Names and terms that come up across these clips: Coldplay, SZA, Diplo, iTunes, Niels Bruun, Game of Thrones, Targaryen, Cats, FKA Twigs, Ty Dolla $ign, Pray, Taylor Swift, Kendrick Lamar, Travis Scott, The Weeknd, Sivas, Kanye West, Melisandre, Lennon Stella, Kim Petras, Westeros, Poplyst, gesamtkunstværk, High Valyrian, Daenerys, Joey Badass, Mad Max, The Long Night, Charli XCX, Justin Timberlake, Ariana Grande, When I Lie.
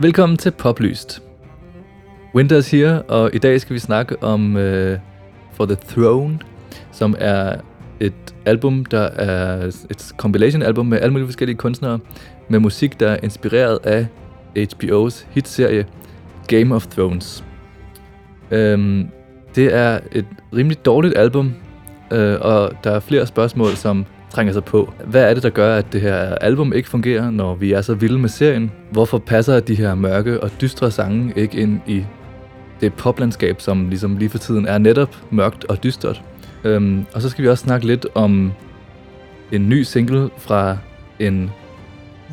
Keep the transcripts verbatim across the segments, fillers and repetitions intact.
Velkommen til Poplyst. Winters here, og i dag skal vi snakke om uh, For the Throne, som er et album, der er et compilation album med alle mulige forskellige kunstnere, med musik, der er inspireret af H B O's hitserie Game of Thrones. Um, det er et rimelig dårligt album, uh, og der er flere spørgsmål, som trænger sig på. Hvad er det, der gør, at det her album ikke fungerer, når vi er så vilde med serien? Hvorfor passer de her mørke og dystre sange ikke ind i det poplandskab, som ligesom lige for tiden er netop mørkt og dystert? Øhm, og så skal vi også snakke lidt om en ny single fra en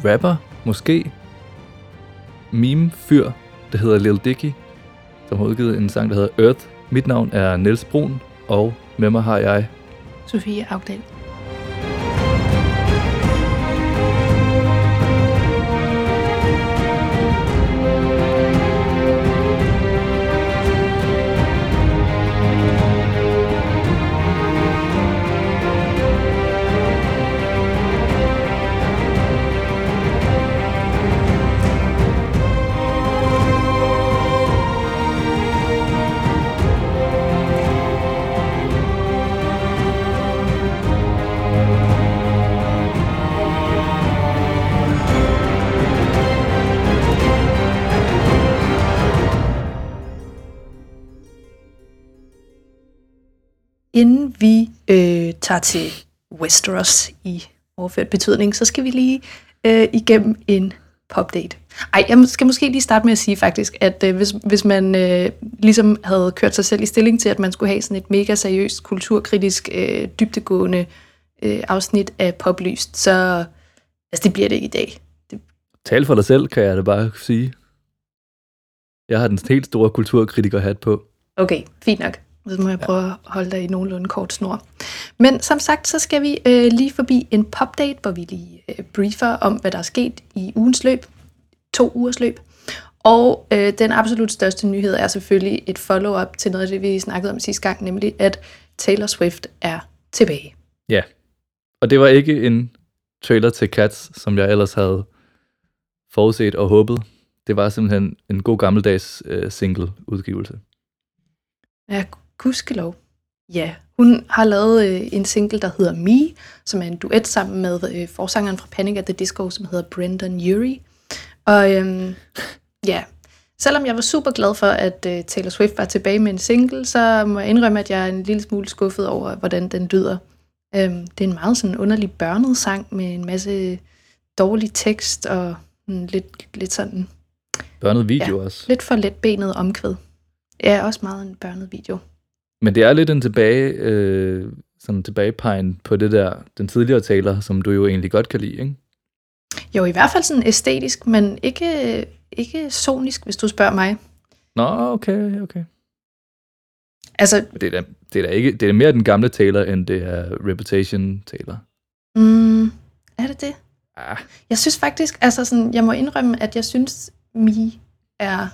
rapper, måske meme-fyr, der hedder Lil Dicky, som har udgivet en sang, der hedder Earth. Mit navn er Niels Bruun, og med mig har jeg Sofie Aukdal. Inden vi øh, tager til Westeros i overført betydning, så skal vi lige øh, igennem en popdate. Ej, jeg skal måske lige starte med at sige faktisk, at øh, hvis, hvis man øh, ligesom havde kørt sig selv i stilling til, at man skulle have sådan et mega seriøst, kulturkritisk, øh, dybdegående øh, afsnit af Poplyst, så altså, det bliver det ikke i dag. Det... Tal for dig selv, kan jeg da bare sige. Jeg har den helt store kulturkritikerhat på. Okay, fint nok. Så må jeg prøve at holde dig i nogenlunde kort snor. Men som sagt, så skal vi øh, lige forbi en popdate, hvor vi lige øh, briefer om, hvad der er sket i ugens løb. To ugers løb. Og øh, den absolut største nyhed er selvfølgelig et follow-up til noget af det, vi snakkede om sidste gang, nemlig at Taylor Swift er tilbage. Ja, og det var ikke en trailer til Cats, som jeg ellers havde forudset og håbet. Det var simpelthen en god gammeldags øh, single-udgivelse. Ja, gudskelov. Ja, hun har lavet øh, en single, der hedder Me, som er en duet sammen med øh, forsangeren fra Panic! At the Disco, som hedder Brendan Urie. Og øhm, ja, selvom jeg var super glad for, at øh, Taylor Swift var tilbage med en single, så må jeg indrømme, at jeg er en lille smule skuffet over, hvordan den lyder. Øhm, det er en meget sådan underlig børnet sang med en masse dårlig tekst og mm, lidt, lidt sådan... Børnet video ja, også. Lidt for letbenet omkvæd. Ja, også meget en børnet video. Men det er lidt en tilbage, øh, sådan tilbagepegn på det der, den tidligere Taylor, som du jo egentlig godt kan lide, ikke? Jo, i hvert fald sådan æstetisk, men ikke, ikke sonisk, hvis du spørger mig. Nå, okay, okay. Altså... Det er da, det er da ikke, det er mere den gamle Taylor, end det er Reputation Taylor. Mm, er det det? Ah. Jeg synes faktisk, altså sådan, jeg må indrømme, at jeg synes, Me er...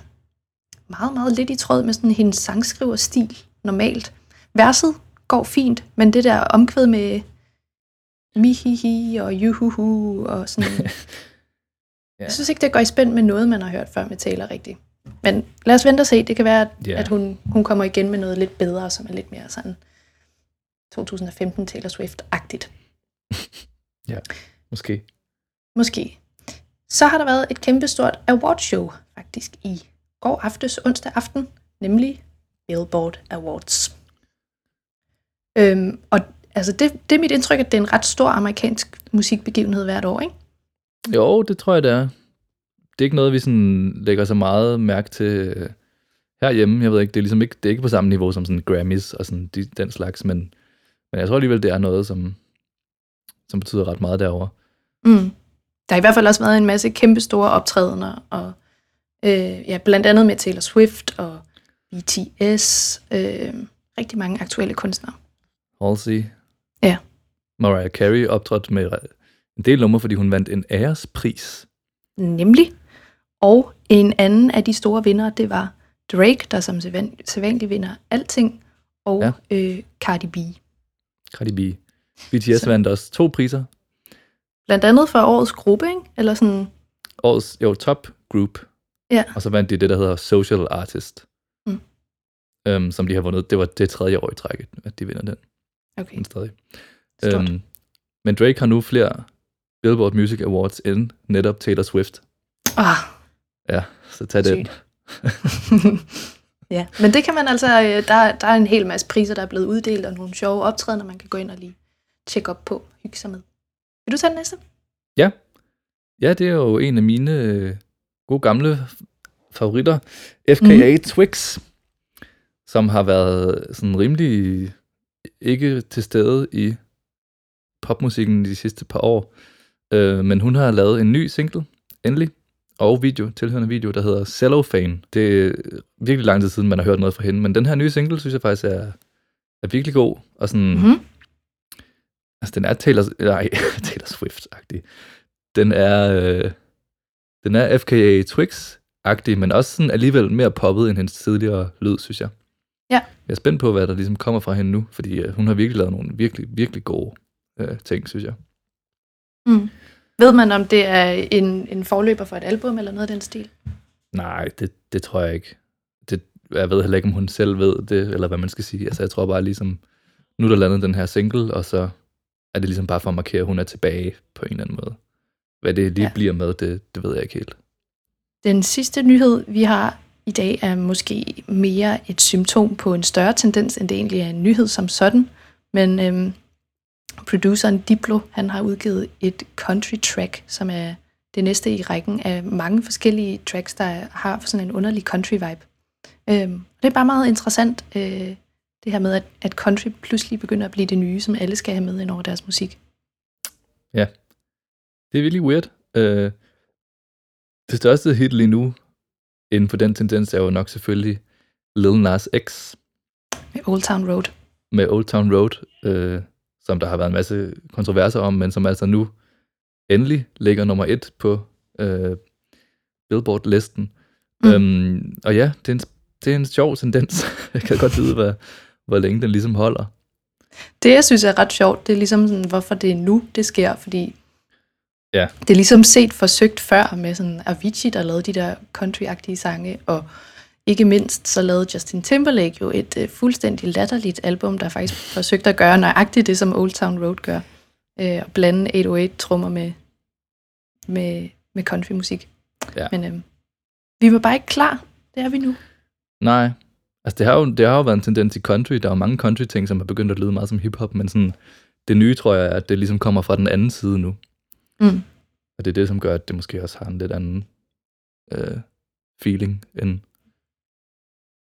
meget, meget lidt i tråd med sådan hendes sangskriverstil normalt. Verset går fint, men det der omkvæd med mihihi og juhuhu og sådan ja. Jeg synes ikke, det går i spænd med noget, man har hørt før med Taylor rigtigt. Men lad os vente og se. Det kan være, at, yeah. at hun, hun kommer igen med noget lidt bedre, som er lidt mere sådan to tusind og femten Taylor Swift-agtigt. Ja, måske. Måske. Så har der været et kæmpestort awardshow faktisk i går aftes, onsdag aften, nemlig Billboard Awards. Øhm, og altså det, det er mit indtryk, at det er en ret stor amerikansk musikbegivenhed hvert år, ikke? Jo, det tror jeg, det er. Det er ikke noget, vi sådan lægger så meget mærke til herhjemme. Jeg ved ikke, det er ligesom ikke, det er ikke på samme niveau som sådan Grammys og sådan de, den slags, men, men jeg tror alligevel, det er noget, som, som betyder ret meget derovre. Mm. Der har i hvert fald også været en masse kæmpe store optrædener og Øh, ja, blandt andet med Taylor Swift og B T S. Øh, rigtig mange aktuelle kunstnere. Halsey. Ja. Mariah Carey optrådte med en del nummer, fordi hun vandt en ærespris. Nemlig. Og en anden af de store vinder, det var Drake, der som sædvanlig vinder alting, og ja. øh, Cardi B. Cardi B. B T S så. Vandt også to priser. Blandt andet for årets gruppe, ikke? Eller sådan... Årets, jo, top group. Ja. Og så vandt de det, der hedder Social Artist, mm. øhm, som de har vundet. Det var det tredje år i trækket, at de vinder den. Okay. Men stadig. Øhm, men Drake har nu flere Billboard Music Awards end netop Taylor Swift. Ah. Ja, så tag den. Ja, men det kan man altså, der, der er en hel masse priser, der er blevet uddelt, og nogle sjove optrædener, man kan gå ind og lige tjekke op på, hygge sig med. Vil du tage den næste? Ja. Ja, det er jo en af mine øh, gode gamle favoritter, F K A mm. Twigs, som har været sådan rimelig ikke til stede i popmusikken de sidste par år, øh, men hun har lavet en ny single, endelig, og video, tilhørende video, der hedder Cellophane. Det er virkelig lang tid siden, man har hørt noget fra hende, men den her nye single, synes jeg faktisk er, er virkelig god, og sådan, mm-hmm. altså den er Taylor, nej, Taylor Swift-agtig. Den er, øh, den er F K A Twigs-agtig, men også sådan alligevel mere poppet end hendes tidligere lyd, synes jeg. Ja. Jeg er spændt på, hvad der ligesom kommer fra hende nu, fordi øh, hun har virkelig lavet nogle virkelig, virkelig gode øh, ting, synes jeg. Mm. Ved man, om det er en, en forløber for et album eller noget af den stil? Nej, det, det tror jeg ikke. Det, jeg ved heller ikke, om hun selv ved det, eller hvad man skal sige. Altså, jeg tror bare ligesom, nu er der landet den her single, og så er det ligesom bare for at markere, at hun er tilbage på en eller anden måde. Hvad det lige ja. bliver med, det, det ved jeg ikke helt. Den sidste nyhed, vi har i dag, er måske mere et symptom på en større tendens, end det egentlig er en nyhed som sådan. Men øhm, produceren Diplo, han har udgivet et country track, som er det næste i rækken af mange forskellige tracks, der har sådan en underlig country vibe. Øhm, og det er bare meget interessant, øh, det her med, at, at country pludselig begynder at blive det nye, som alle skal have med ind over deres musik. Ja. Det er virkelig weird. Øh, det største hit lige nu, inden for den tendens, er jo nok selvfølgelig Lil Nas X. Med Old Town Road. Med Old Town Road, øh, som der har været en masse kontroverser om, men som altså nu endelig ligger nummer et på øh, Billboard-listen. Mm. Øhm, og ja, det er, en, det er en sjov tendens. Jeg kan godt vide, hvor, hvor længe den ligesom holder. Det, jeg synes er ret sjovt, det er ligesom, sådan, hvorfor det er nu, det sker, fordi ja. Det er ligesom set forsøgt før med sådan Avicii, der lavede de der country-agtige sange, og ikke mindst så lavede Justin Timberlake jo et øh, fuldstændig latterligt album, der faktisk forsøgte at gøre nøjagtigt det, som Old Town Road gør, øh, og blande otte otte-trommer med, med, med country-musik. Ja. Men øh, vi var bare ikke klar, det er vi nu. Nej, altså det har jo, det har jo været en tendens i country, der er jo mange country-ting, som har begyndt at lyde meget som hip-hop, men sådan, det nye tror jeg, at det ligesom kommer fra den anden side nu. Mm. Og det er det, som gør, at det måske også har en lidt anden øh, feeling end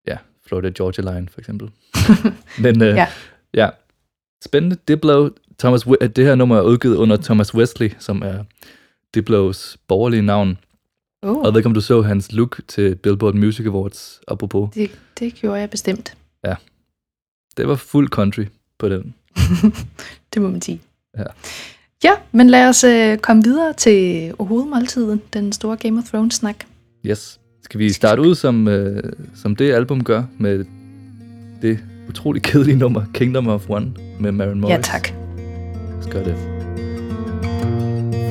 ja, Florida Georgia Line, for eksempel. Men øh, ja. ja, spændende. Diplo, Thomas, det her nummer er udgivet under Thomas Wesley, som er Diplos borgerlige navn. Oh. Og jeg ved ikke, om du så hans look til Billboard Music Awards, apropos. Det, det gjorde jeg bestemt. Ja, det var fuld country på den. Det må man sige. Ja. Ja, men lad os øh, komme videre til hovedmåltiden, den store Game of Thrones-snak. Yes. Skal vi starte ud, som, øh, som det album gør, med det utroligt kedelige nummer, Kingdom of One, med Maren Morris? Ja, tak. Lad os gøre det.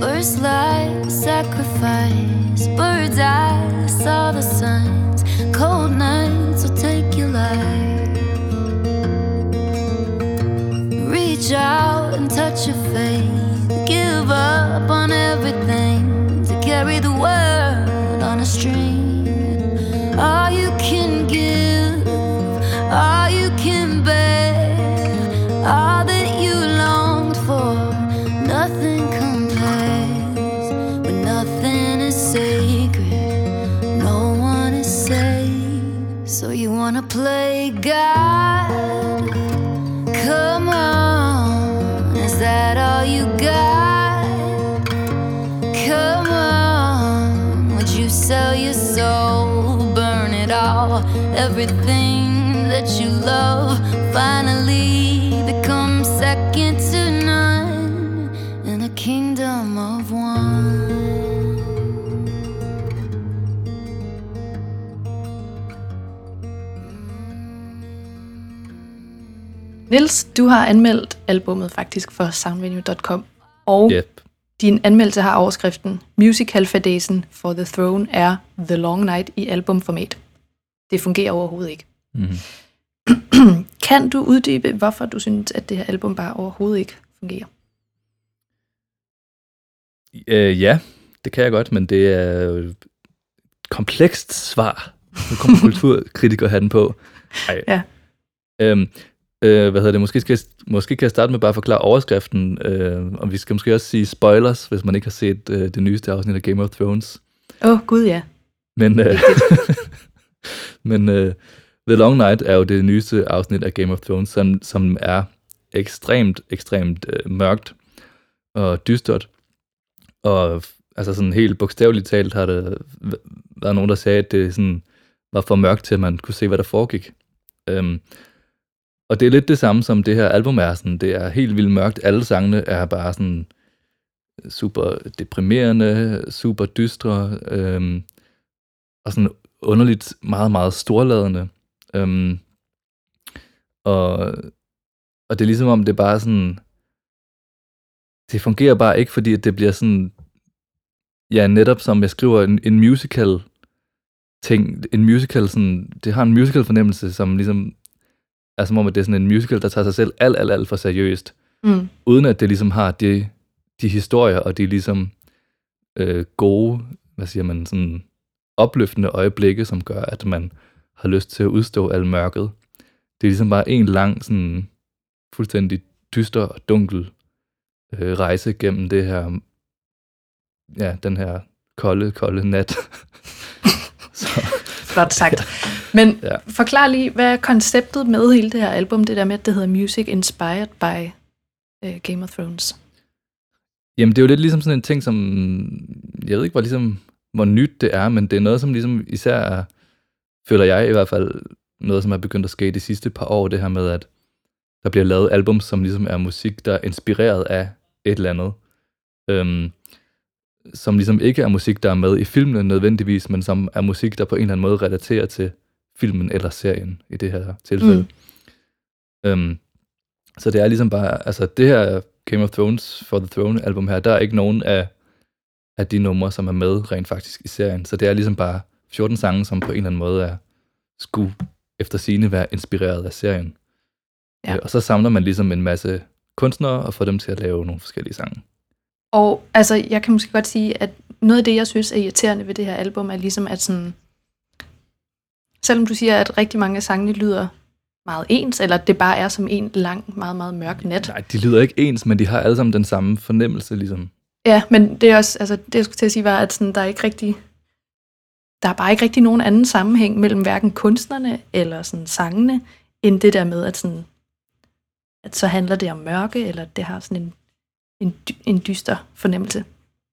First life, sacrifice, bird's eye, saw the signs, cold nights will take your life. Reach out and touch your face. Give up on everything to carry the world on a string. All you can give, all you can bear, all that you longed for, nothing compares. When nothing is sacred, no one is safe. So you wanna play God? Come on, is that all you got? Sell your soul, burn it all. Everything that you love finally becomes second to none in a kingdom of one. Niels, du har anmeldt albummet faktisk for soundvenue punktum com og yep. Din anmeldelse har overskriften Musical-fadesen For the Throne er The Long Night i albumformat. Det fungerer overhovedet ikke. Mm-hmm. Kan du uddybe, hvorfor du synes, at det her album bare overhovedet ikke fungerer? Øh, ja, det kan jeg godt, men det er et komplekst svar. Nu kommer kulturkritikerhatten på. Ej. Ja. Øhm, øh, hvad hedder det? Måske, skal, måske kan jeg starte med bare at forklare overskriften, øh, og vi skal måske også sige spoilers, hvis man ikke har set øh, det nyeste afsnit af Game of Thrones. Åh, oh, gud ja. Men, øh, men øh, The Long Night er jo det nyeste afsnit af Game of Thrones, som, som er ekstremt, ekstremt øh, mørkt og dystert. Og altså sådan helt bogstaveligt talt har der været nogen, der sagde, at det sådan var for mørkt til, at man kunne se, hvad der foregik. Øhm, og det er lidt det samme, som det her album er. Sådan, det er helt vildt mørkt. Alle sangene er bare sådan super deprimerende, super dystre, øhm, og sådan underligt meget, meget storladende. Øhm, og, og det er ligesom om, det bare sådan... Det fungerer bare ikke, fordi det bliver sådan... Ja, netop som jeg skriver, en, en musical... ting, en musical, sådan, det har en musical fornemmelse, som ligesom er som om, at det er sådan en musical, der tager sig selv alt, alt, alt for seriøst, mm. uden at det ligesom har de, de historier og de ligesom øh, gode, hvad siger man, sådan opløftende øjeblikke, som gør, at man har lyst til at udstå al mørket. Det er ligesom bare en lang, sådan fuldstændig dyster og dunkel øh, rejse gennem det her, ja, den her kolde, kolde nat. Flot sagt. Men ja. Forklar lige, hvad er konceptet med hele det her album, det der med, at det hedder Music Inspired by uh, Game of Thrones? Jamen, det er jo lidt ligesom sådan en ting, som, jeg ved ikke, hvor, ligesom, hvor nyt det er, men det er noget, som ligesom især er, føler jeg i hvert fald, noget, som er begyndt at ske de sidste par år, det her med, at der bliver lavet album, som ligesom er musik, der er inspireret af et eller andet. Øhm, som ligesom ikke er musik, der er med i filmene nødvendigvis, men som er musik, der på en eller anden måde relaterer til filmen eller serien i det her tilfælde. Mm. Um, så det er ligesom bare, altså det her Game of Thrones For the Throne album her, der er ikke nogen af, af de numre, som er med rent faktisk i serien, så det er ligesom bare fjorten sange, som på en eller anden måde er, skulle efter sigende være inspireret af serien. Ja. Uh, og så samler man ligesom en masse kunstnere og får dem til at lave nogle forskellige sange. Og altså, jeg kan måske godt sige, at noget af det, jeg synes er irriterende ved det her album, er ligesom, at sådan, selvom du siger, at rigtig mange af sangene lyder meget ens, eller det bare er som en lang, meget, meget mørk nat. Nej, de lyder ikke ens, men de har alle sammen den samme fornemmelse, ligesom. Ja, men det er også, altså, det jeg skulle til at sige var, at sådan, der er ikke rigtig, der er bare ikke rigtig nogen anden sammenhæng mellem hverken kunstnerne eller sådan sangene, end det der med, at sådan, at så handler det om mørke, eller det har sådan en En, dy- en dyster fornemmelse.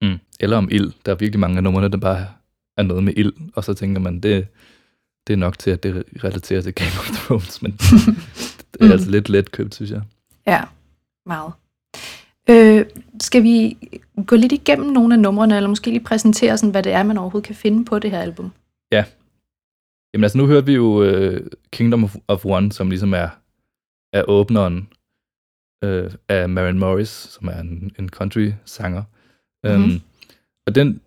Mm. Eller om ild. Der er virkelig mange af numrene, der bare er noget med ild, og så tænker man, det, det er nok til, at det relaterer til Game of Thrones, men det er mm. altså lidt let købt, synes jeg. Ja, meget. Øh, skal vi gå lidt igennem nogle af numrene, eller måske lige præsentere, sådan, hvad det er, man overhovedet kan finde på det her album? Ja. Jamen altså, nu hørte vi jo uh, Kingdom of, of One, som ligesom er, er åbneren, Øh, af Maren Morris, som er en, en country-sanger. Mm-hmm. Um, og den,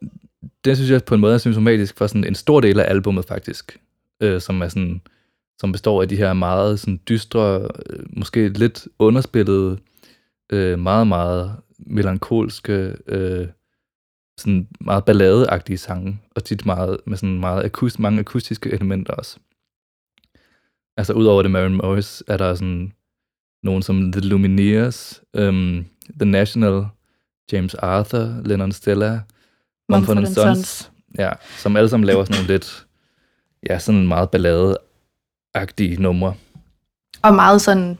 den synes jeg på en måde er symptomatisk for sådan en stor del af albumet faktisk, øh, som, er sådan, som består af de her meget sådan dystre, øh, måske lidt underspillede, øh, meget, meget melankolske, øh, sådan meget balladeagtige sange, og tit meget, med sådan meget akust, mange akustiske elementer også. Altså udover det Maren Morris, er der sådan nogen som The Lumineers, um, The National, James Arthur, Lennon Stella, Mumford and Sons, ja, som alle sammen laver sådan nogle lidt, ja, sådan meget balladeagtige numre. Og meget sådan,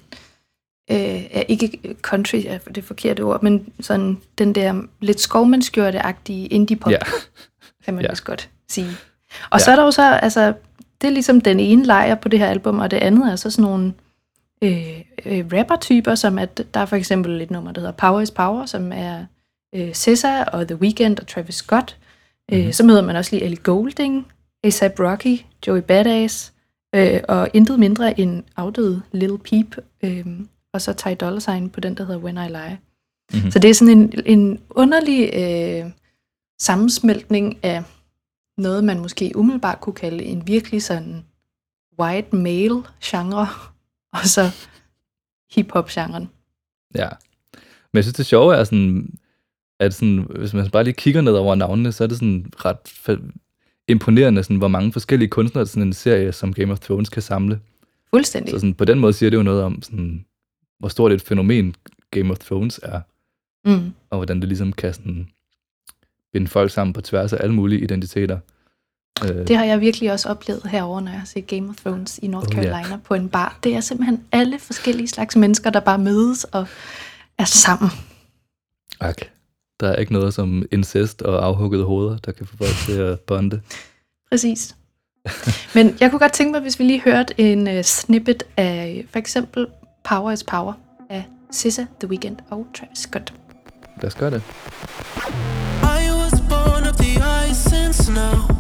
øh, ikke country, det er det forkerte ord, men sådan den der lidt skovmandskjorteagtige indie-pop, ja. Kan man ja. Også godt sige. Og ja. Så er der jo så, altså, det er ligesom den ene lejr på det her album, og det andet er så sådan nogle Øh, øh, rapper-typer, som at der er for eksempel et nummer, der hedder Power is Power, som er øh, S Z A og The Weeknd og Travis Scott. Mm-hmm. Øh, så møder man også lige Ellie Goulding, A$AP Rocky, Joey Badass, øh, og intet mindre end afdøde Lil Peep, øh, og så Ty Dolla Sign på den, der hedder When I Lie. Mm-hmm. Så det er sådan en, en underlig øh, sammensmeltning af noget, man måske umiddelbart kunne kalde en virkelig sådan white male genre, og så hip-hop-genren. Ja, men jeg synes, det sjove er sådan, at sådan, hvis man bare lige kigger ned over navnene, så er det sådan ret fa- imponerende, sådan, hvor mange forskellige kunstnere sådan en serie som Game of Thrones kan samle. Fuldstændig. Så sådan, på den måde siger det jo noget om, sådan, hvor stort et fænomen Game of Thrones er, mm. og hvordan det ligesom kan sådan, binde folk sammen på tværs af alle mulige identiteter. Det har jeg virkelig også oplevet herover, når jeg har set Game of Thrones i North oh, Carolina yeah. på en bar. Det er simpelthen alle forskellige slags mennesker, der bare mødes og er sammen. Okay. Der er ikke noget som incest og afhuggede hoveder, der kan få folk til at bonde. Præcis. Men jeg kunne godt tænke mig, hvis vi lige hørte en uh, snippet af for eksempel Power is Power af S Z A, The Weeknd og Travis Scott. Lad os gøre det. I was born of the ice and snow.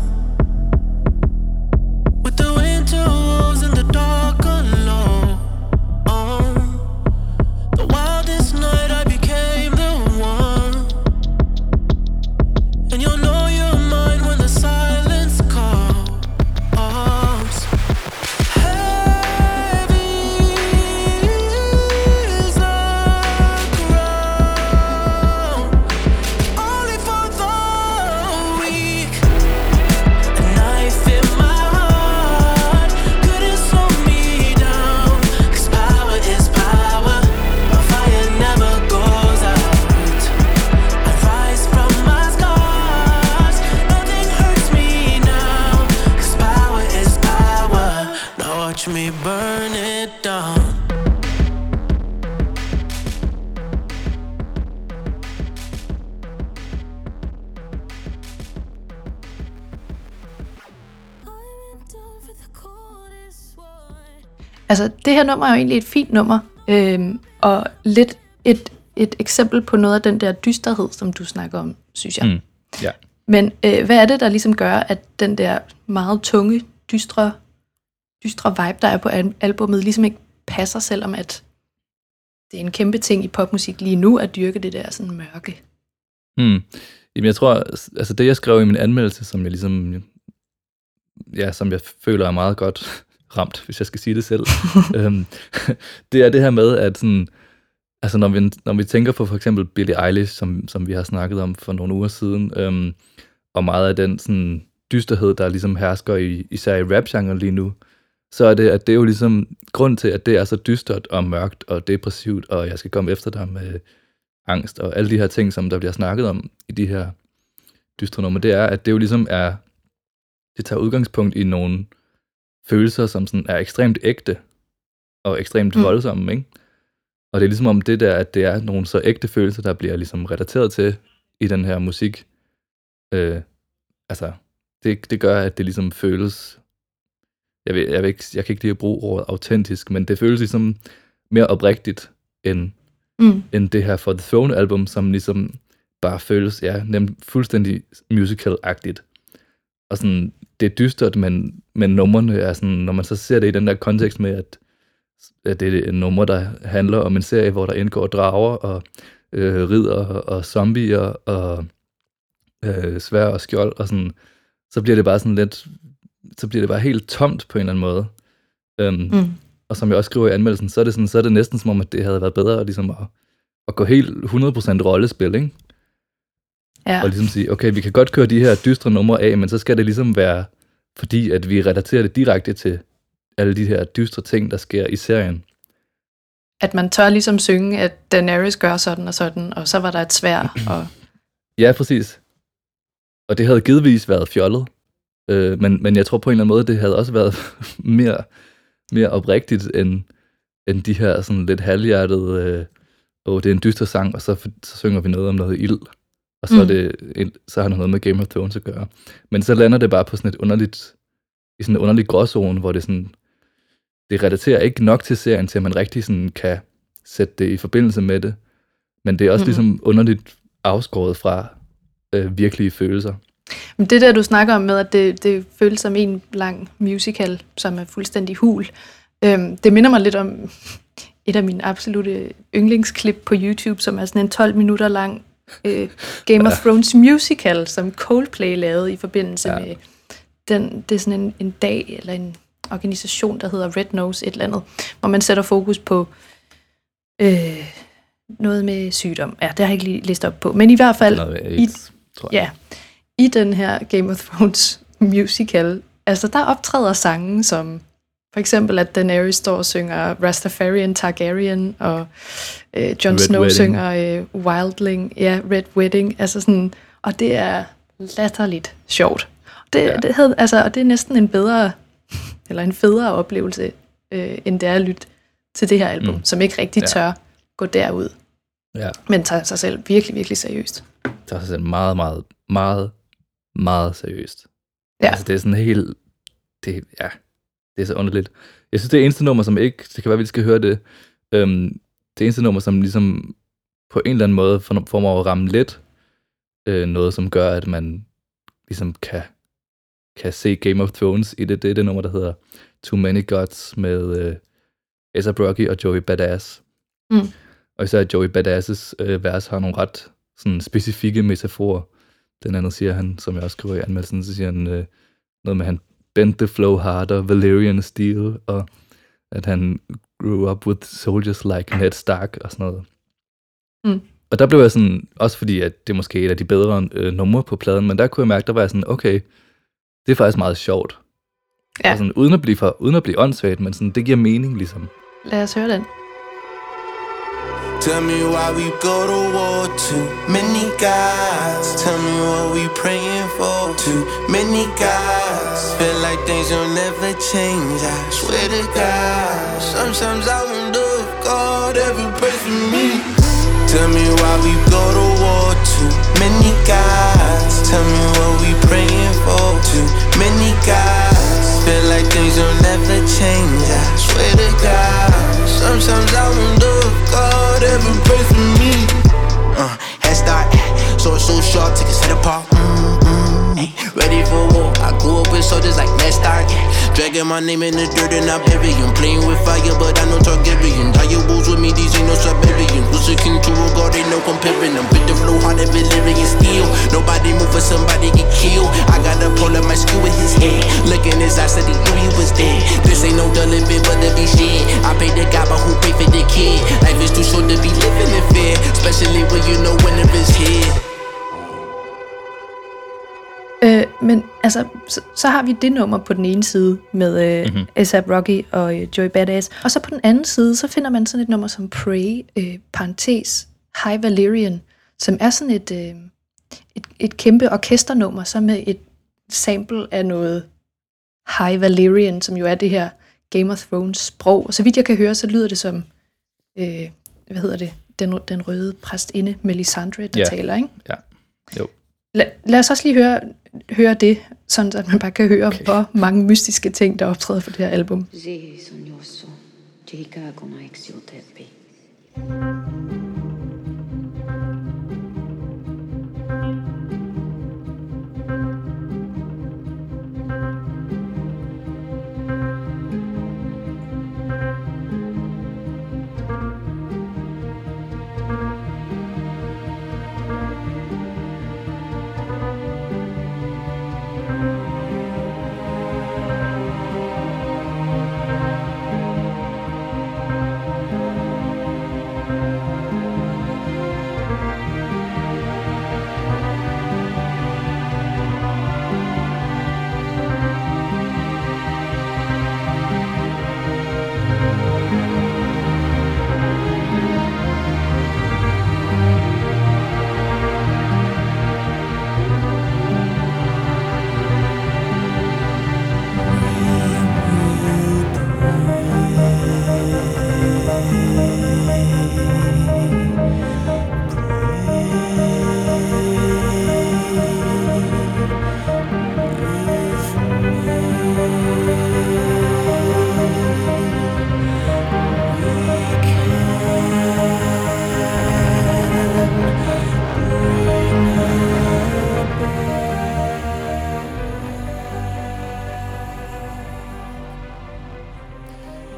Altså, det her nummer er jo egentlig et fint nummer, øhm, og lidt et, et eksempel på noget af den der dysterhed, som du snakker om, synes jeg. Mm, yeah. Men øh, hvad er det, der ligesom gør, at den der meget tunge, dystre, dystre vibe, der er på al- albumet, ligesom ikke passer, selvom at det er en kæmpe ting i popmusik lige nu, at dyrke det der sådan mørke? Mm. Jamen, jeg tror, altså det jeg skrev i min anmeldelse, som jeg ligesom, ja, som jeg føler er meget godt ramt, hvis jeg skal sige det selv. øhm, det er det her med, at sådan, altså når, vi, når vi tænker på for eksempel Billie Eilish, som, som vi har snakket om for nogle uger siden, øhm, og meget af den sådan, dysterhed, der ligesom hersker i, især i rap-genren lige nu, så er det, at det er jo ligesom grund til, at det er så dystert og mørkt og depressivt, og jeg skal komme efter dig med angst og alle de her ting, som der bliver snakket om i de her dystre numre, det er, at det jo ligesom er, det tager udgangspunkt i nogle følelser, som sådan er ekstremt ægte og ekstremt mm. voldsomme, ikke? Og det er ligesom om det der, at det er nogle så ægte følelser, der bliver ligesom relateret til i den her musik. Øh, altså, det, det gør, at det ligesom føles, jeg, ved, jeg, ved ikke, jeg kan ikke lige bruge ordet autentisk, men det føles ligesom mere oprigtigt, end, mm. end det her For the Throne album, som ligesom bare føles, ja, nemt fuldstændig musical-agtigt. Og sådan, det er dystert, men, men numrene er sådan, når man så ser det i den der kontekst med, at, at det er en nummer, der handler om en serie, hvor der indgår drager og øh, ridder og zombier og øh, svær og skjold, og sådan, så bliver det bare sådan lidt, så bliver det bare helt tomt på en eller anden måde. Øhm, mm. Og som jeg også skriver i anmeldelsen, så er det sådan, så er det næsten som om, at det havde været bedre ligesom at, at gå helt hundrede procent rollespil, ikke? Ja. Og ligesom sige, okay, vi kan godt køre de her dystre numre af, men så skal det ligesom være, fordi at vi relaterer det direkte til alle de her dystre ting, der sker i serien. At man tør ligesom synge, at Daenerys gør sådan og sådan, og så var der et sværd. Og ja, præcis. Og det havde givetvis været fjollet, øh, men, men jeg tror på en eller anden måde, det havde også været mere, mere oprigtigt, end, end de her sådan lidt halvhjertede, øh, åh, det er en dyster sang, og så, så synger vi noget om noget ild. Og så, er det, så har det noget med Game of Thrones at gøre. Men så lander det bare på sådan et underligt, i sådan en underlig gråzone, hvor det sådan, det relaterer ikke nok til serien, til at man rigtig sådan kan sætte det i forbindelse med det. Men det er også mm-hmm. ligesom underligt afskåret fra øh, virkelige følelser. Men det der, du snakker om med, at det, det føles som en lang musical, som er fuldstændig hul, øhm, det minder mig lidt om et af mine absolute yndlingsklip på YouTube, som er sådan en tolv minutter lang øh, Game of Thrones musical, som Coldplay lavede i forbindelse ja. med den. Det er sådan en, en dag eller en organisation, der hedder Red Nose et eller andet, hvor man sætter fokus på øh, noget med sygdom. Ja, det har jeg ikke lige listet op på. Men i hvert fald i, ja, i den her Game of Thrones musical, altså der optræder sangen som for eksempel, at Daenerys står og synger Rastafarian Targaryen, og øh, Jon Snow Wedding. synger øh, Wildling, ja, Red Wedding, altså sådan, og det er latterligt sjovt. Det, ja. det hed, altså, og det er næsten en bedre, eller en federe oplevelse, øh, end det er at lytte til det her album, mm. som ikke rigtig ja. tør gå derud, ja. men tager sig selv virkelig, virkelig seriøst. Tager sig selv meget, meget, meget, meget seriøst. Ja. Altså, det er sådan helt, det, ja... Det er så underligt. Jeg synes, det eneste nummer, som ikke... Det kan være, vi skal høre det. Øhm, det eneste nummer, som ligesom på en eller anden måde formår at ramme lidt øh, noget, som gør, at man ligesom kan, kan se Game of Thrones i det. Det er det nummer, der hedder Too Many Gods med øh, A$AP Rocky og Joey Badass. Mm. Og især Joey Badass' øh, vers har nogle ret sådan, specifikke metaforer. Den anden siger han, som jeg også skriver i anmeldelsen, så siger han øh, noget med, han bend the flow harder, Valyrian steel, og at han grew up with soldiers like Ned Stark, og sådan noget. Mm. Og der blev jeg sådan, også fordi, at det måske er et af de bedre øh, numre på pladen, men der kunne jeg mærke, der var jeg sådan, okay, det er faktisk meget sjovt. Ja. Og sådan, uden at blive for, uden at blive åndssvagt, men sådan, det giver mening, ligesom. Lad os høre den. Tell me why we go to war, too many gods. Tell me what we praying for, too many gods. Feel like things will never change, I swear to God. Sometimes I wonder if God ever prays for me. Tell me why we go to war, too many gods. Tell me what we praying for, too many gods. Feel like things will never change, I swear to God. Sometimes I wonder if God ever prays for me. Uh, head start, so it's so short, take his head apart. Mm-hmm. Ready for war, I grew up with soldiers like Ned Stark. Dragging my name in the dirt and I'm Aryan. Playing with fire, but I know Targaryen. Tie your wolves with me, these ain't no Siberians. Who's a king to a god, ain't no comparing them. Bit the flow, hard of Valyrian steel. Nobody move for somebody get killed. I got a pole at my skew with his head. Look in his eyes, said he knew he was dead. This ain't no dullin' bit, but every shit I pay the God, but who pay for the kid? Life is too short to be living in fear, especially when you know winter is here. Øh, men altså, så, så har vi det nummer på den ene side med øh, mm-hmm. A$AP Rocky og øh, Joey Badass. Og så på den anden side, så finder man sådan et nummer som Pray, øh, parentes, High Valyrian, som er sådan et, øh, et, et kæmpe orkesternummer, så med et sample af noget High Valyrian, som jo er det her Game of Thrones sprog. Og så vidt jeg kan høre, så lyder det som, øh, hvad hedder det, den, den røde præstinde Melisandre, der yeah. taler, ikke? Ja, yeah. jo. La, lad os også lige høre, høre det, sådan at man bare kan høre, okay. hvor mange mystiske ting, der optræder for det her album.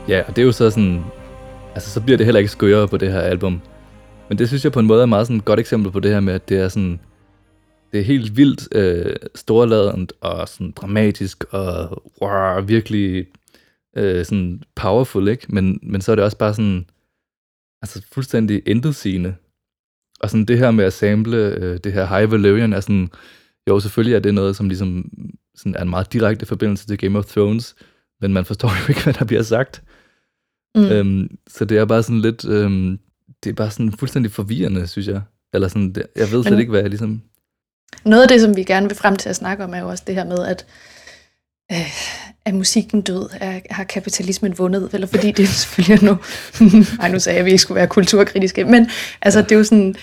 Ja, og det er jo så sådan altså så bliver det heller ikke skørere på det her album. Men det synes jeg på en måde er meget sådan et godt eksempel på det her med, at det er sådan, det er helt vildt øh, storladent og sådan dramatisk og wow, virkelig øh, sådan powerful, ikke? Men, men så er det også bare sådan, altså fuldstændig intetsigende. Og sådan det her med at sample øh, det her High Valyrian er sådan, jo selvfølgelig er det noget, som ligesom sådan er en meget direkte forbindelse til Game of Thrones, men man forstår jo ikke, hvad der bliver sagt. Mm. Øhm, så det er bare sådan lidt, øhm, det er bare sådan fuldstændig forvirrende, synes jeg. Eller sådan, det, jeg ved slet men, ikke, hvad jeg ligesom... Noget af det, som vi gerne vil frem til at snakke om, er jo også det her med, at, øh, at musikken død, er, har kapitalismen vundet, eller fordi det er selvfølgelig nu... Ej, nu sagde jeg, at vi ikke skulle være kulturkritiske, men altså, ja. det er jo sådan...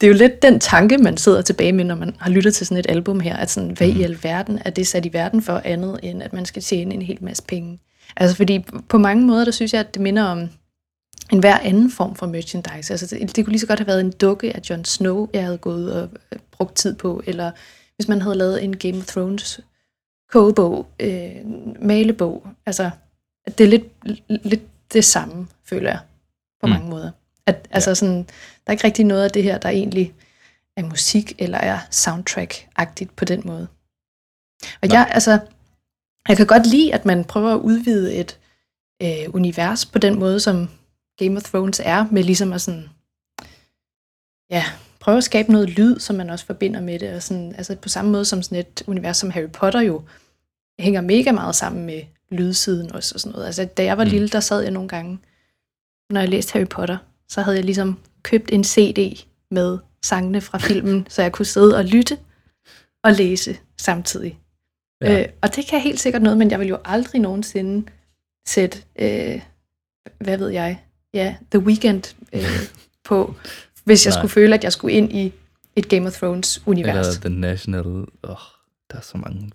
Det er jo lidt den tanke, man sidder tilbage med, når man har lyttet til sådan et album her, at sådan, hvad i alverden er det sat i verden for andet, end at man skal tjene en hel masse penge. Altså fordi på mange måder, der synes jeg, at det minder om enhver anden form for merchandise. Altså det, det kunne lige så godt have været en dukke af Jon Snow, jeg havde gået og brugt tid på, eller hvis man havde lavet en Game of Thrones kogebog, øh, malebog. Altså det er lidt, lidt det samme, føler jeg, på mm. mange måder. At, altså ja. sådan, der er ikke rigtig noget af det her, der egentlig er musik eller er soundtrack-agtigt på den måde. Og jeg, altså, jeg kan godt lide, at man prøver at udvide et øh, univers på den måde, som Game of Thrones er, med ligesom at sådan, ja, prøve at skabe noget lyd, som man også forbinder med det. Og sådan, altså på samme måde som sådan et univers som Harry Potter jo hænger mega meget sammen med lydsiden også og sådan noget. Altså da jeg var mm. lille, der sad jeg nogle gange, når jeg læste Harry Potter, så havde jeg ligesom købt en C D med sangene fra filmen, så jeg kunne sidde og lytte og læse samtidig. Ja. Øh, og det kan helt sikkert noget, men jeg vil jo aldrig nogensinde sætte, øh, hvad ved jeg, ja, The Weeknd øh, på, hvis jeg Nej. skulle føle, at jeg skulle ind i et Game of Thrones-univers. Eller The National, åh, oh, der er så mange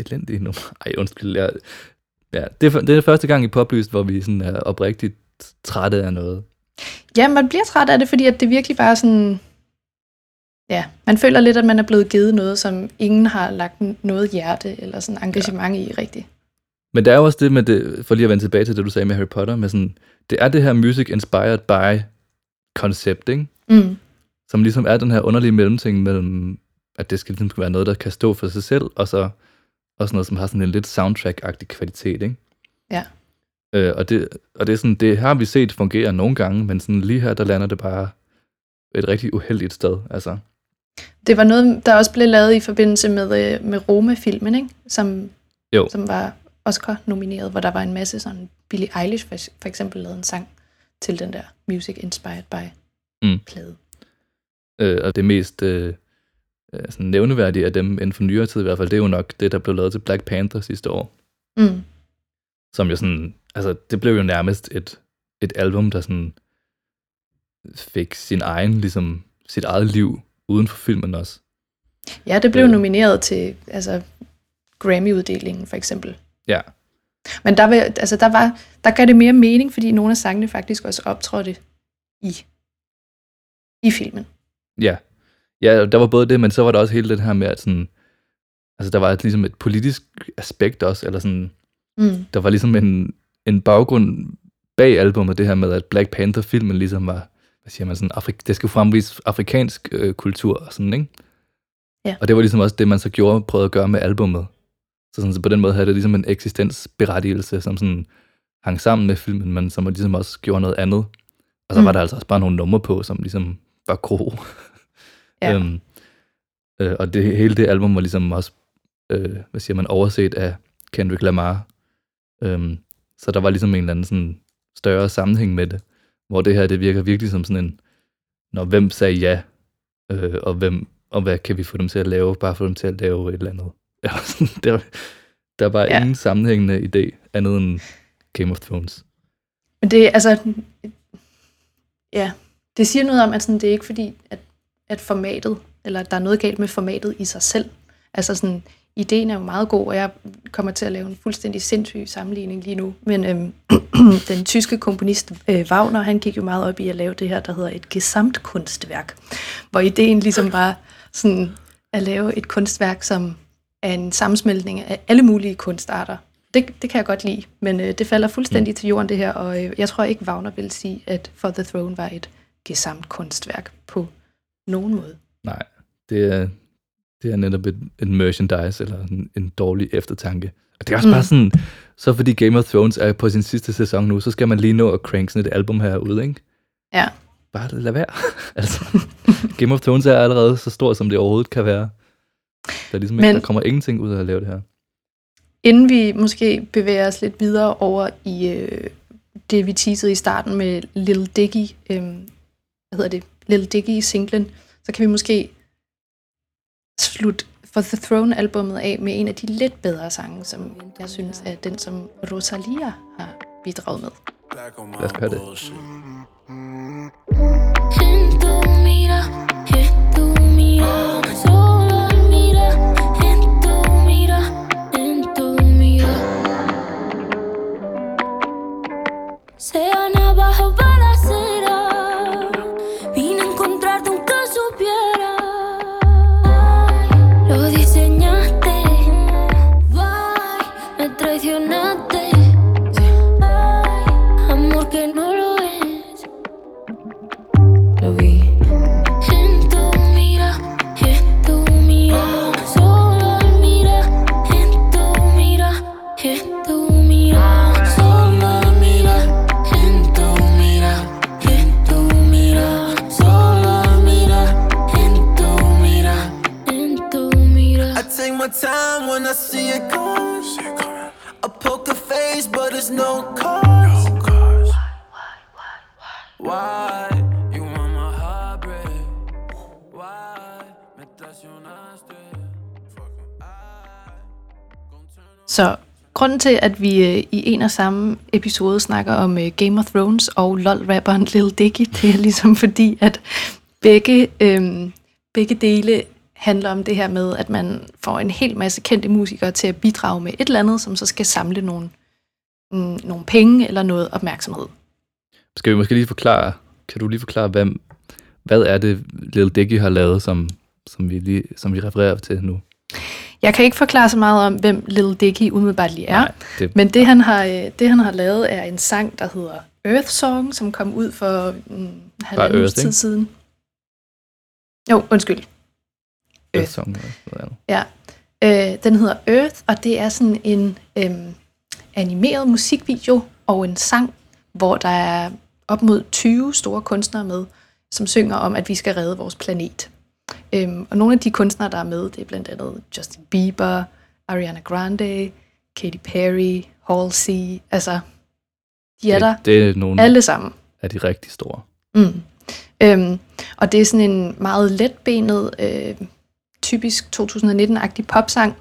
elendige numre. Ej, undskyld. Jeg, ja, det, er, det er første gang i Poplyst, hvor vi sådan er oprigtigt trætte af noget. Ja, man bliver træt af det, fordi at det virkelig bare sådan... Ja, man føler lidt, at man er blevet givet noget, som ingen har lagt noget hjerte eller sådan engagement ja. i rigtigt. Men der er også det med det, for lige at vende tilbage til det, du sagde med Harry Potter, med sådan, det er det her music inspired by-koncept, ikke? Mm. Som ligesom er den her underlige mellemting mellem, at det skal ligesom være noget, der kan stå for sig selv, og så også noget, som har sådan en lidt soundtrack-agtig kvalitet, ikke? Ja. Øh, og det, og det, er sådan, det har vi set fungere nogle gange, men sådan lige her, der lander det bare et rigtig uheldigt sted. Altså. Det var noget, der også blev lavet i forbindelse med, med Roma-filmen, ikke? Som, som var Oscar-nomineret, hvor der var en masse sådan... Billie Eilish for, for eksempel lavede en sang til den der Music Inspired By-plade. Mm. Øh, og det mest øh, sådan nævneværdige af dem inden for nyere tid i hvert fald, det er jo nok det, der blev lavet til Black Panther sidste år. Mm. Som jo sådan... Altså, det blev jo nærmest et, et album, der sådan fik sin egen, ligesom sit eget liv uden for filmen også. Ja, det blev nomineret til altså, Grammy-uddelingen, for eksempel. Ja. Men der, altså, der, var, der gav det mere mening, fordi nogle af sangene faktisk også optrådte i, i filmen. Ja. Ja, der var både det, men så var der også hele det her med, at sådan, altså, der var et, ligesom et politisk aspekt også, eller sådan, mm. der var ligesom en... en baggrund bag albumet, det her med, at Black Panther-filmen ligesom var, hvad siger man, sådan, Afri- det skulle fremvise afrikansk øh, kultur og sådan, ikke? Ja. Og det var ligesom også det, man så gjorde, prøvede at gøre med albumet. Så, sådan, så på den måde havde det ligesom en eksistensberettigelse, som sådan hang sammen med filmen, men som ligesom også gjorde noget andet. Og så mm. var der altså også bare nogle numre på, som ligesom var gro. Ja. øhm, øh, og det, hele det album var ligesom også, øh, hvad siger man, overset af Kendrick Lamar. Øhm, Så der var ligesom en eller anden sådan større sammenhæng med det, hvor det her, det virker virkelig som sådan en, når hvem sagde ja, øh, og, hvem, og hvad kan vi få dem til at lave, bare få dem til at lave et eller andet. der, der er bare ja. ingen sammenhængende idé, andet end Game of Thrones. Men det er altså, ja, det siger noget om, at sådan, det er ikke fordi, at, at formatet, eller der er noget galt med formatet i sig selv. Altså sådan... Ideen er jo meget god, og jeg kommer til at lave en fuldstændig sindssyg sammenligning lige nu. Men øhm, den tyske komponist øh, Wagner, han gik jo meget op i at lave det her, der hedder et gesamtkunstværk. Hvor ideen ligesom var sådan, at lave et kunstværk, som er en sammensmeltning af alle mulige kunstarter. Det, det kan jeg godt lide, men øh, det falder fuldstændig mm. til jorden, det her, og øh, jeg tror ikke, Wagner vil sige, at For the Throne var et gesamt kunstværk på nogen måde. Nej, det er, det er netop et, et merchandise, eller en, en dårlig eftertanke. Og det er også mm. bare sådan, så fordi Game of Thrones er på sin sidste sæson nu, så skal man lige nå at crank sådan et album her ud, ikke? Ja. Bare lad være. altså, Game of Thrones er allerede så stor, som det overhovedet kan være. Der, er ligesom men, ikke, der kommer ingenting ud af at lave det her. Inden vi måske bevæger os lidt videre over i øh, det, vi teasede i starten med Lil Dicky, øh, hvad hedder det? Lil Dicky i singlen, så kan vi måske slutte For The Throne-albummet af med en af de lidt bedre sange, som jeg synes er den, som Rosalia har bidraget med. Lad os gøre det. Time when I see it gone, I poke a face, but it's no cause. No cause. Why, why, why, why? Why you want my heartbreak? Why me traicionaste? Så grunden til, at vi øh, i en og samme episode snakker om øh, Game of Thrones og LOL-rapperen Lil Dicky, det er ligesom fordi, at begge øh, begge dele handler om det her med, at man får en hel masse kendte musikere til at bidrage med et eller andet, som så skal samle nogle, mm, nogle penge eller noget opmærksomhed. Skal vi måske lige forklare, kan du lige forklare, hvad, hvad er det, Lil Dicky har lavet, som, som, vi lige, som vi refererer til nu? Jeg kan ikke forklare så meget om, hvem Lil Dicky umiddelbart lige er, Nej, det... men det han, har, det han har lavet er en sang, der hedder Earth Song, som kom ud for mm, halvanden Earth, tid ikke? siden. Jo, undskyld. Earth. Ja, øh, den hedder Earth, og det er sådan en øh, animeret musikvideo og en sang, hvor der er op mod tyve store kunstnere med, som synger om, at vi skal redde vores planet. Øh, og nogle af de kunstnere, der er med, det er blandt andet Justin Bieber, Ariana Grande, Katy Perry, Halsey, altså de er det, der det er nogle alle sammen. Er de rigtig store. Mm. Øhm, og det er sådan en meget letbenet, øh, typisk to tusind nitten-agtig popsang,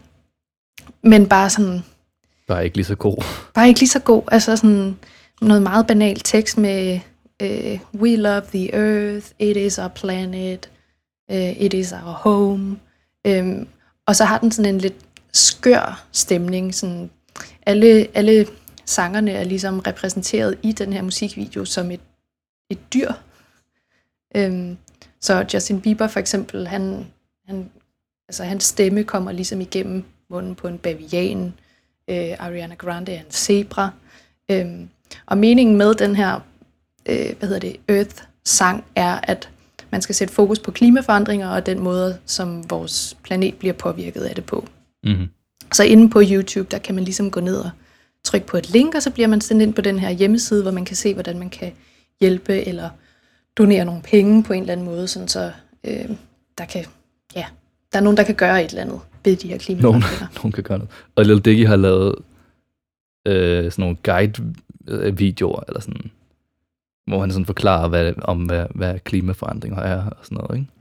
men bare sådan... Bare ikke lige så god. Bare ikke lige så god. Altså sådan noget meget banal tekst med øh, We love the earth, it is our planet, øh, it is our home. Øhm, og så har den sådan en lidt skør stemning. Sådan alle, alle sangerne er ligesom repræsenteret i den her musikvideo som et, et dyr. Øhm, så Justin Bieber for eksempel, han, han, altså hans stemme kommer ligesom igennem munden på en bavian. Øh, Ariana Grande er en zebra. Øhm, og meningen med den her, øh, hvad hedder det, Earth-sang er, at man skal sætte fokus på klimaforandringer og den måde, som vores planet bliver påvirket af det på. Mm-hmm. Så inde på YouTube, der kan man ligesom gå ned og trykke på et link, og så bliver man sendt ind på den her hjemmeside, hvor man kan se, hvordan man kan hjælpe eller donere nogle penge på en eller anden måde, sådan så øh, der kan, ja, der er nogen, der kan gøre et eller andet ved de her klimaforandringer. Nogen, nogen kan gøre noget. Og Lil Dicky har lavet øh, sådan nogle guide-videoer, eller sådan, hvor han sådan forklarer hvad, om, hvad, hvad klimaforandringer er og sådan noget, ikke?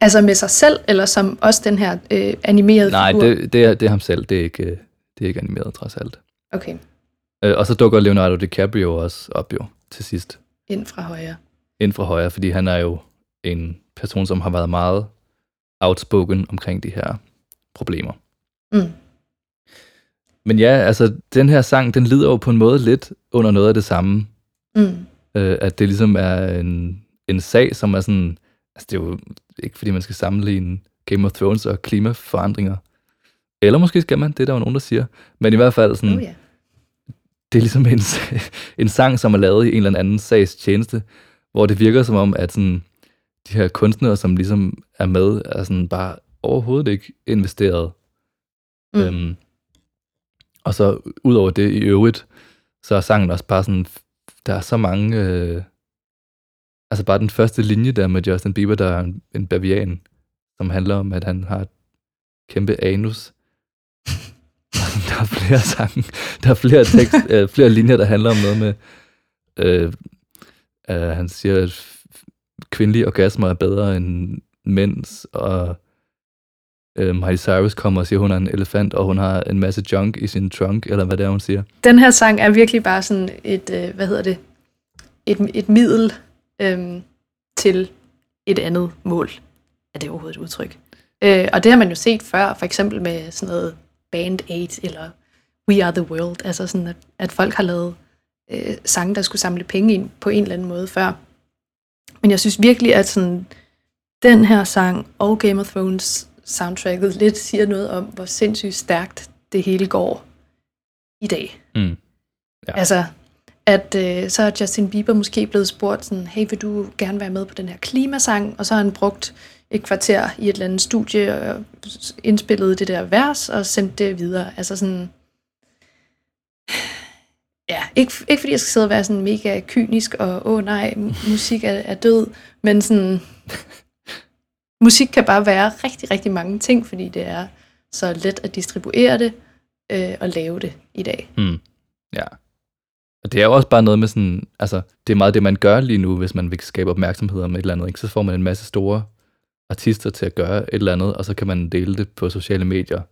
Altså med sig selv, eller som også den her øh, animerede Nej, figur? Nej, det, det, er, det er ham selv. Det er ikke, det er ikke animeret, trods alt. Okay. Øh, og så dukker Leonardo DiCaprio også op, jo, til sidst. Ind fra højre. Inden fra højre, fordi han er jo en person, som har været meget outspoken omkring de her problemer. Mm. Men ja, altså, den her sang, den lider jo på en måde lidt under noget af det samme. Mm. Øh, at det ligesom er en, en sag, som er sådan... Altså, det er jo ikke, fordi man skal sammenligne Game of Thrones og klimaforandringer. Eller måske skal man, det er der jo nogen, der siger. Men i hvert fald sådan... Oh, yeah. det er ligesom en, en sang, som er lavet i en eller anden sags tjeneste, hvor det virker som om, at sådan, de her kunstnere, som ligesom er med, er sådan bare overhovedet ikke investeret. Mm. Øhm, og så ud over det i øvrigt, så er sangen også bare sådan, der er så mange... Øh, altså bare den første linje der med Justin Bieber, der er en, en bavian, som handler om, at han har et kæmpe anus. Der er flere sange, der er flere, tekst, øh, flere linjer, der handler om noget med, øh, øh, han siger, at kvindelige orgasmer er bedre end mænds, og øh, Miley Cyrus kommer og siger, at hun er en elefant, og hun har en masse junk i sin trunk, eller hvad det er, hun siger. Den her sang er virkelig bare sådan et, øh, hvad hedder det, et, et middel øh, til et andet mål, er det overhovedet et udtryk. Øh, og det har man jo set før, for eksempel med sådan noget Band-Aid eller We Are The World, altså sådan, at, at folk har lavet øh, sange, der skulle samle penge ind på en eller anden måde før. Men jeg synes virkelig, at sådan, den her sang og Game of Thrones soundtracket lidt siger noget om, hvor sindssygt stærkt det hele går i dag. Mm. Ja. Altså, at øh, så er Justin Bieber måske blevet spurgt sådan, hey, vil du gerne være med på den her klimasang? Og så har han brugt et kvarter i et eller andet studie, og indspillede det der vers, og sendte det videre. Altså sådan... Ja, ikke, ikke fordi jeg skal sidde og være sådan mega kynisk, og åh nej, musik er, er død, men sådan... Musik kan bare være rigtig, rigtig mange ting, fordi det er så let at distribuere det, øh, og lave det i dag. Mm. Ja. Og det er jo også bare noget med sådan... Altså, det er meget det, man gør lige nu, hvis man vil skabe opmærksomhed om et eller andet, ikke? Så får man en masse store... artister til at gøre et eller andet, og så kan man dele det på sociale medier.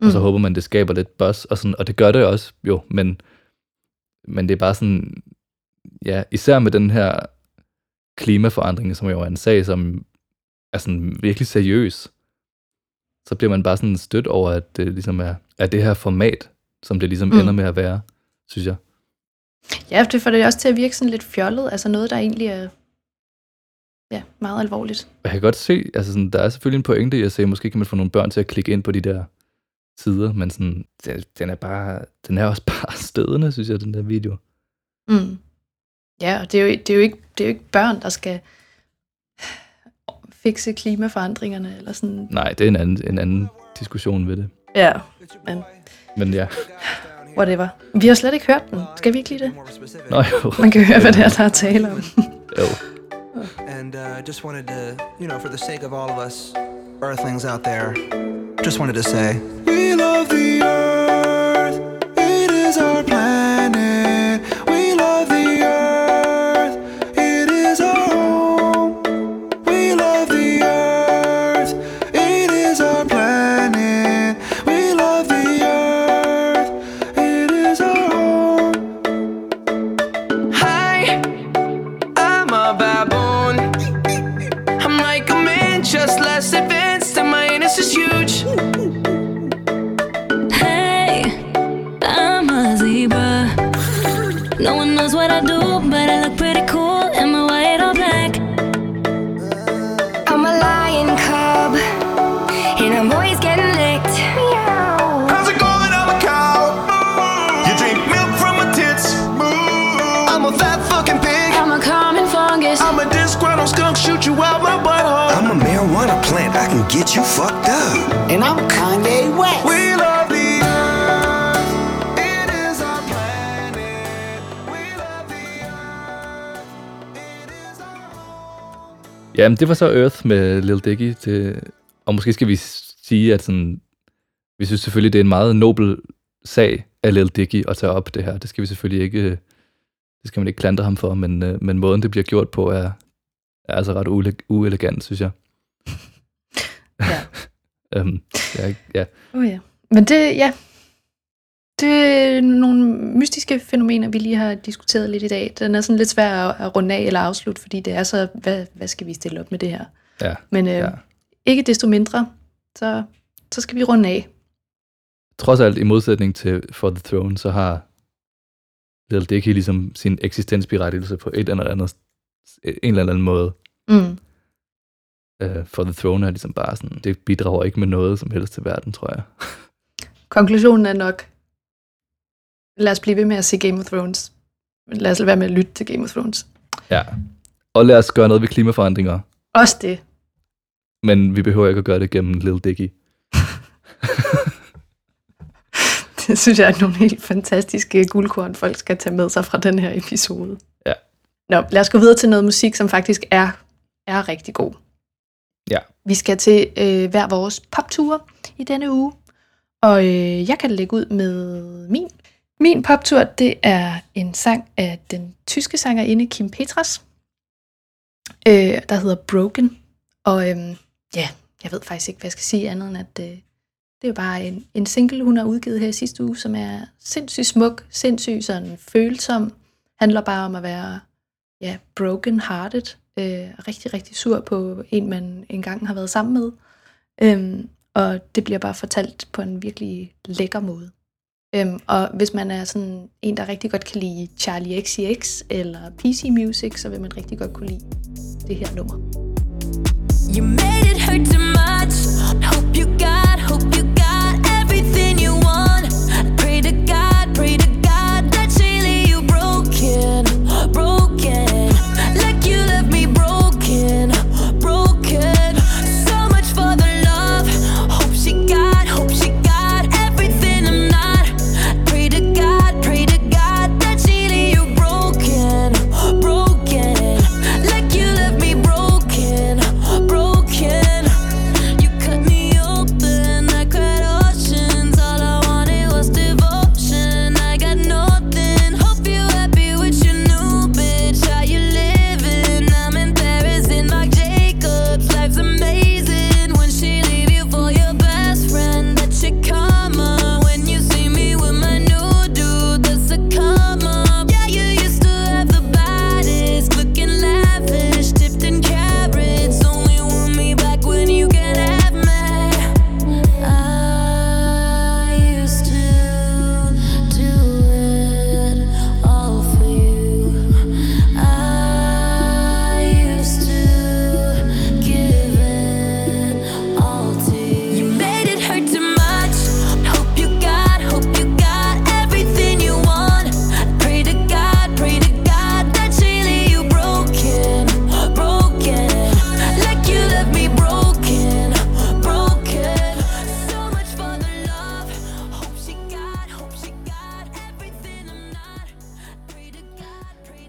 Mm. Og så håber man, det skaber lidt buzz, og, sådan, og det gør det også, jo, men, men det er bare sådan, ja, især med den her klimaforandring, som jo er en sag, som er sådan virkelig seriøs, så bliver man bare sådan stødt over, at det ligesom er, er det her format, som det ligesom mm. ender med at være, synes jeg. Ja, det får det også til at virke sådan lidt fjollet, altså noget, der egentlig er ja, meget alvorligt. Jeg kan godt se, altså sådan, der er selvfølgelig en pointe i at se, måske kan man få nogle børn til at klikke ind på de der sider, men sådan, den er bare, den er også bare stødende, synes jeg, den der video. Mm. Ja, og det er, jo, det, er jo ikke, det er jo ikke børn, der skal fikse klimaforandringerne, eller sådan. Nej, det er en anden, en anden diskussion ved det. Ja, men... Men ja... Whatever. Vi har slet ikke hørt den. Skal vi ikke lide det? Nå jo. Man kan høre, hvad det er, der er tale om. Jo. And uh, just wanted to, you know, for the sake of all of us earthlings out there, just wanted to say, we love the earth, it is our planet, we love the earth, it is our home, we love the earth, it is our planet, we love the earth, it is our home. Hi, I'm a baboon. Just less advanced and my anus is huge. Hey, I'm a zebra. No one knows what I do, but I look pretty cool. Am I white or black? I'm a lion cub, and I'm always getting licked. How's it going? I'm a cow. You drink milk from my tits. I'm a fat fucking pig. I'm a common fungus. I'm a disgruntled skunk, shoot you out my butthole. I'm a marijuana plant, I can get you fucked up. And I'm Kanye West. We love the earth, it is our planet. We love the earth, it is our home. Jamen, det var så Earth med Lil Dicky. Til... Og måske skal vi sige, at sådan... vi synes selvfølgelig, det er en meget nobel sag af Lil Dicky at tage op det her. Det skal vi selvfølgelig ikke... Det skal man ikke klandre ham for, men, men måden, det bliver gjort på, er... er altså ret uele- uelegant, synes jeg. Ja. øhm, ja, ja. Oh, ja. Men det, ja. Det er nogle mystiske fænomener, vi lige har diskuteret lidt i dag. Den er sådan lidt svær at, at runde af eller afslutte, fordi det er så, hvad, hvad skal vi stille op med det her? Ja. Men øh, ja. Ikke desto mindre, så, så skal vi runde af. Trods alt, i modsætning til For the Throne, så har Lille Dicky ligesom sin eksistensberettigelse på et eller andet en eller anden måde. Mm. Uh, For the Throne er ligesom bare sådan, det bidrager ikke med noget som helst til verden, tror jeg. Konklusionen er nok, Lad os blive ved med at se Game of Thrones. Lad os være med at lytte til Game of Thrones. Ja, og lad os gøre noget ved klimaforandringer. Også det. Men vi behøver ikke at gøre det gennem Lil Dicky. Det synes jeg er nogle helt fantastiske guldkorn, folk skal tage med sig fra den her episode. Ja. Nå, lad os gå videre til noget musik, som faktisk er, er rigtig god. Ja. Vi skal til øh, hver vores popture i denne uge, og øh, jeg kan lægge ud med min. Min poptur, det er en sang af den tyske sangerinde Kim Petras, øh, der hedder Broken. Og øhm, ja, jeg ved faktisk ikke, hvad jeg skal sige andet end, at øh, det er bare en, en single, hun har udgivet her sidste uge, som er sindssygt smuk, sindssygt sådan følsom. Handler bare om at være ja, broken-hearted. Øh, rigtig, rigtig sur på en, man engang har været sammen med. Øhm, og det bliver bare fortalt på en virkelig lækker måde. Øhm, og hvis man er sådan en, der rigtig godt kan lide Charli X C X eller P C Music, så vil man rigtig godt kunne lide det her nummer. You made it hurt too much. Hope you got, hope you got everything you want. Pray to God, pray to God that she leave you broken, broken. Like you left me broken, broken. So much for the love. Hope she got, hope she got everything I'm not. Pray to God, pray to God that she leave you broken, broken. Like you left me broken.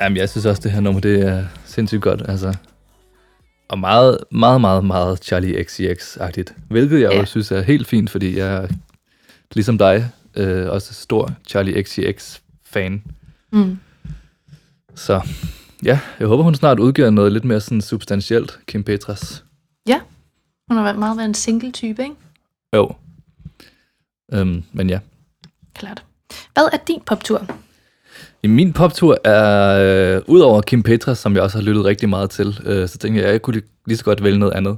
Jamen, jeg synes også, det her nummer, det er sindssygt godt, altså. Og meget, meget, meget, meget Charli X C X-agtigt. Hvilket jeg ja. også synes er helt fint, fordi jeg er, ligesom dig, øh, også stor Charli X C X-fan. Mm. Så ja, jeg håber, hun snart udgiver noget lidt mere sådan substantielt, Kim Petras. Ja, hun har været meget været en single-type, ikke? Jo. Øhm, men ja. Klart. Hvad er din poptur? Min poptur er, øh, ud over Kim Petras, som jeg også har lyttet rigtig meget til, øh, så tænkte jeg, at jeg kunne lige så godt vælge noget andet.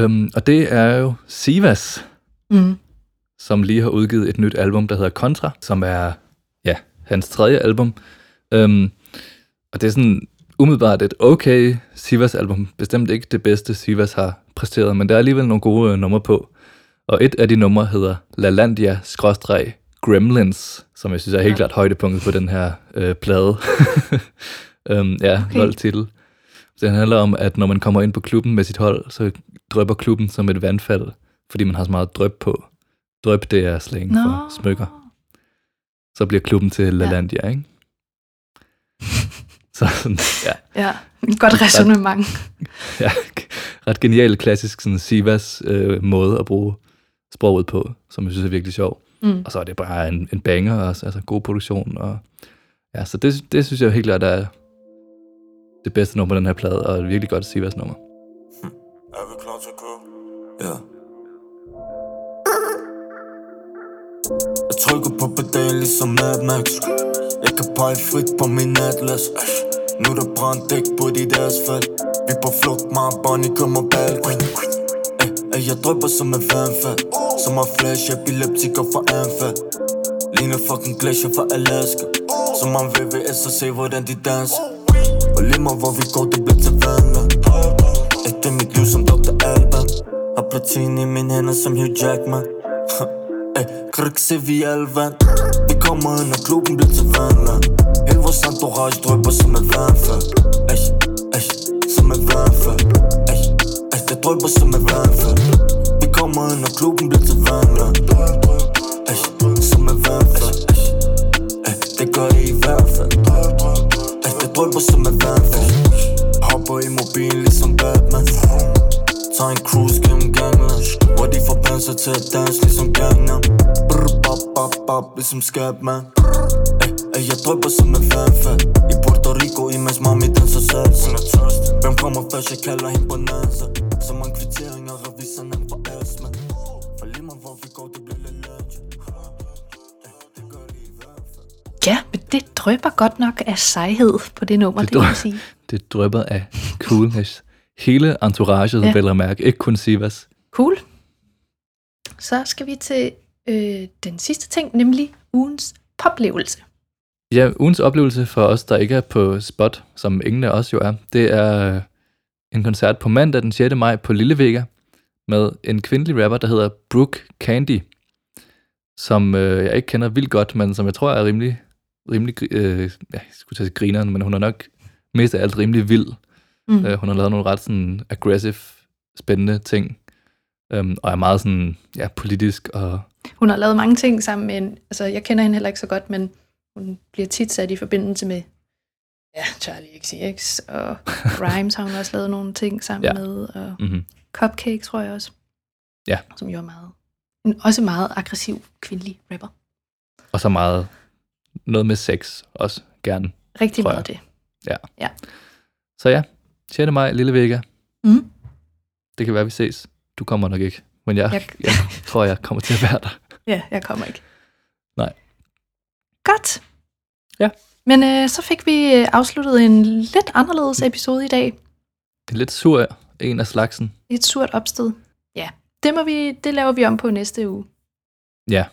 Um, og det er jo Sivas, mm. som lige har udgivet et nyt album, der hedder Contra, som er ja, hans tredje album. Um, og det er sådan umiddelbart et okay Sivas-album. Bestemt ikke det bedste, Sivas har præsteret, men der er alligevel nogle gode øh, numre på. Og et af de numre hedder Lalandia-Gremlins, som jeg synes er helt ja. klart højdepunktet på den her øh, plade. um, ja, okay. Holdtitel. Den handler om, at når man kommer ind på klubben med sit hold, så drypper klubben som et vandfald, fordi man har så meget dryp på. Dryp, det er slang no. for smykker. Så bliver klubben til Lalandia, ja. ikke? Så sådan, ja. Ja, godt ræsonnement. Ja, ret genial, klassisk sådan Sivas øh, måde at bruge sproget på, som jeg synes er virkelig sjov. Mm. Og så er det bare en, en banger også, altså god produktion. Og, ja, så det, det synes jeg helt klart er det bedste nummer på den her plade, og et virkelig godt Sivas nummer. Hmm. Er vi klar til at gå? Ja. Jeg trykker på pedalen ligesom Mad Max. Jeg kan pege frit på min atlas. Nu der brændt dæk på dit asfalt. Vi på flugt, mig og Bonnie kommer bag. Jeg drøber som en vandfald. Som har flash, epileptiker for anfald. Ligner fucking glacier fra Alaska. Som man V V S og se hvordan de danser. Og lige mig hvor vi går, det bliver til vandre. Et af mit liv som doktor Alban. Har platin i mine hænder som Hugh Jackman. Ey, Dirk, Sivie, Elvand. Vi kommer ind, og klubben bliver til vandland. Hele vores entourage drøber som et vandfald. Eish, eish, som et vandfald. Eish, eish, det drøber som et vandfald. Vi kommer ind, og klubben bliver til vandland. Eish, som et vandfald. Eish, eish, det gør det i hvert fald. Eish, det drøber som et vandfald. Hopper i mobilen ligesom Batman. Tag en cruise gennem Gangnam, hvor de får panser til at danse ligesom Gangnam. Brr, bap, bap, bap, ligesom Scatman. Ey, ey, jeg drøber som en fanfad i Puerto Rico, imens mami danser salsa. Hvem kommer først, jeg kalder hende på Nansa. Så mange kvitteringer, reviserne for astma. For lige meget hvor vi går, det bliver lidt lunch. Ja, men det drøber godt nok af sejhed på det nummer, det, det kan man sige. Det drøber af coolness. Hele entouraget, ja. Vel at mærke, ikke kun Sivas. Cool. Så skal vi til øh, den sidste ting, nemlig ugens poplevelse. Ja, ugens oplevelse for os, der ikke er på spot, som ingen af os jo er, det er en koncert på mandag den sjette maj på Lille Vega med en kvindelig rapper, der hedder Brooke Candy, som øh, jeg ikke kender vildt godt, men som jeg tror er rimelig, rimelig øh, jeg skulle tage grineren, men hun er nok mest af alt rimelig vild. Mm. Uh, hun har lavet nogle ret sådan aggressive, spændende ting, um, og er meget sådan, ja, politisk. Og hun har lavet mange ting sammen med en, altså jeg kender hende heller ikke så godt, men hun bliver tit sat i forbindelse med, ja, Charli X C X, og Rhymes har hun også lavet nogle ting sammen ja. med, og mm-hmm. Cupcake, tror jeg også, ja. Som jo er meget, en også meget aggressiv kvindelig rapper. Og så meget, noget med sex også, gerne. Rigtig meget det. Ja. ja. Så ja. sjette maj, Lille Vega. Mm. Det kan være, vi ses. Du kommer nok ikke, men jeg, jeg... jeg tror, jeg kommer til at være der. Ja, jeg kommer ikke. Nej. Godt. Ja. Men øh, så fik vi afsluttet en lidt anderledes episode i dag. En lidt sur en af slagsen. Et surt opstød. Ja, det, må vi, det laver vi om på næste uge. Ja,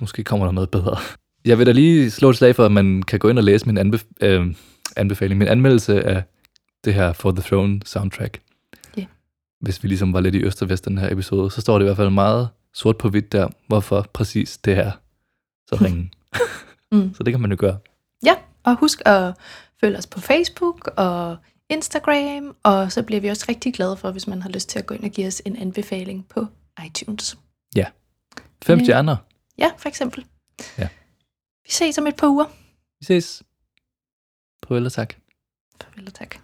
måske kommer der noget bedre. Jeg vil da lige slå et slag for, at man kan gå ind og læse min anbef- øh, anbefaling. Min anmeldelse af det her For the Throne soundtrack. Yeah. Hvis vi ligesom var lidt i øst og vest den her episode, så står det i hvert fald meget sort på hvidt der, hvorfor præcis det her så ringe. mm. Så det kan man jo gøre. Ja, og husk at følge os på Facebook og Instagram, og så bliver vi også rigtig glade for, hvis man har lyst til at gå ind og give os en anbefaling på iTunes. Ja. Fem øh, stjerner. Ja, for eksempel. Ja. Vi ses om et par uger. Vi ses. Farvel og tak. Farvel og tak.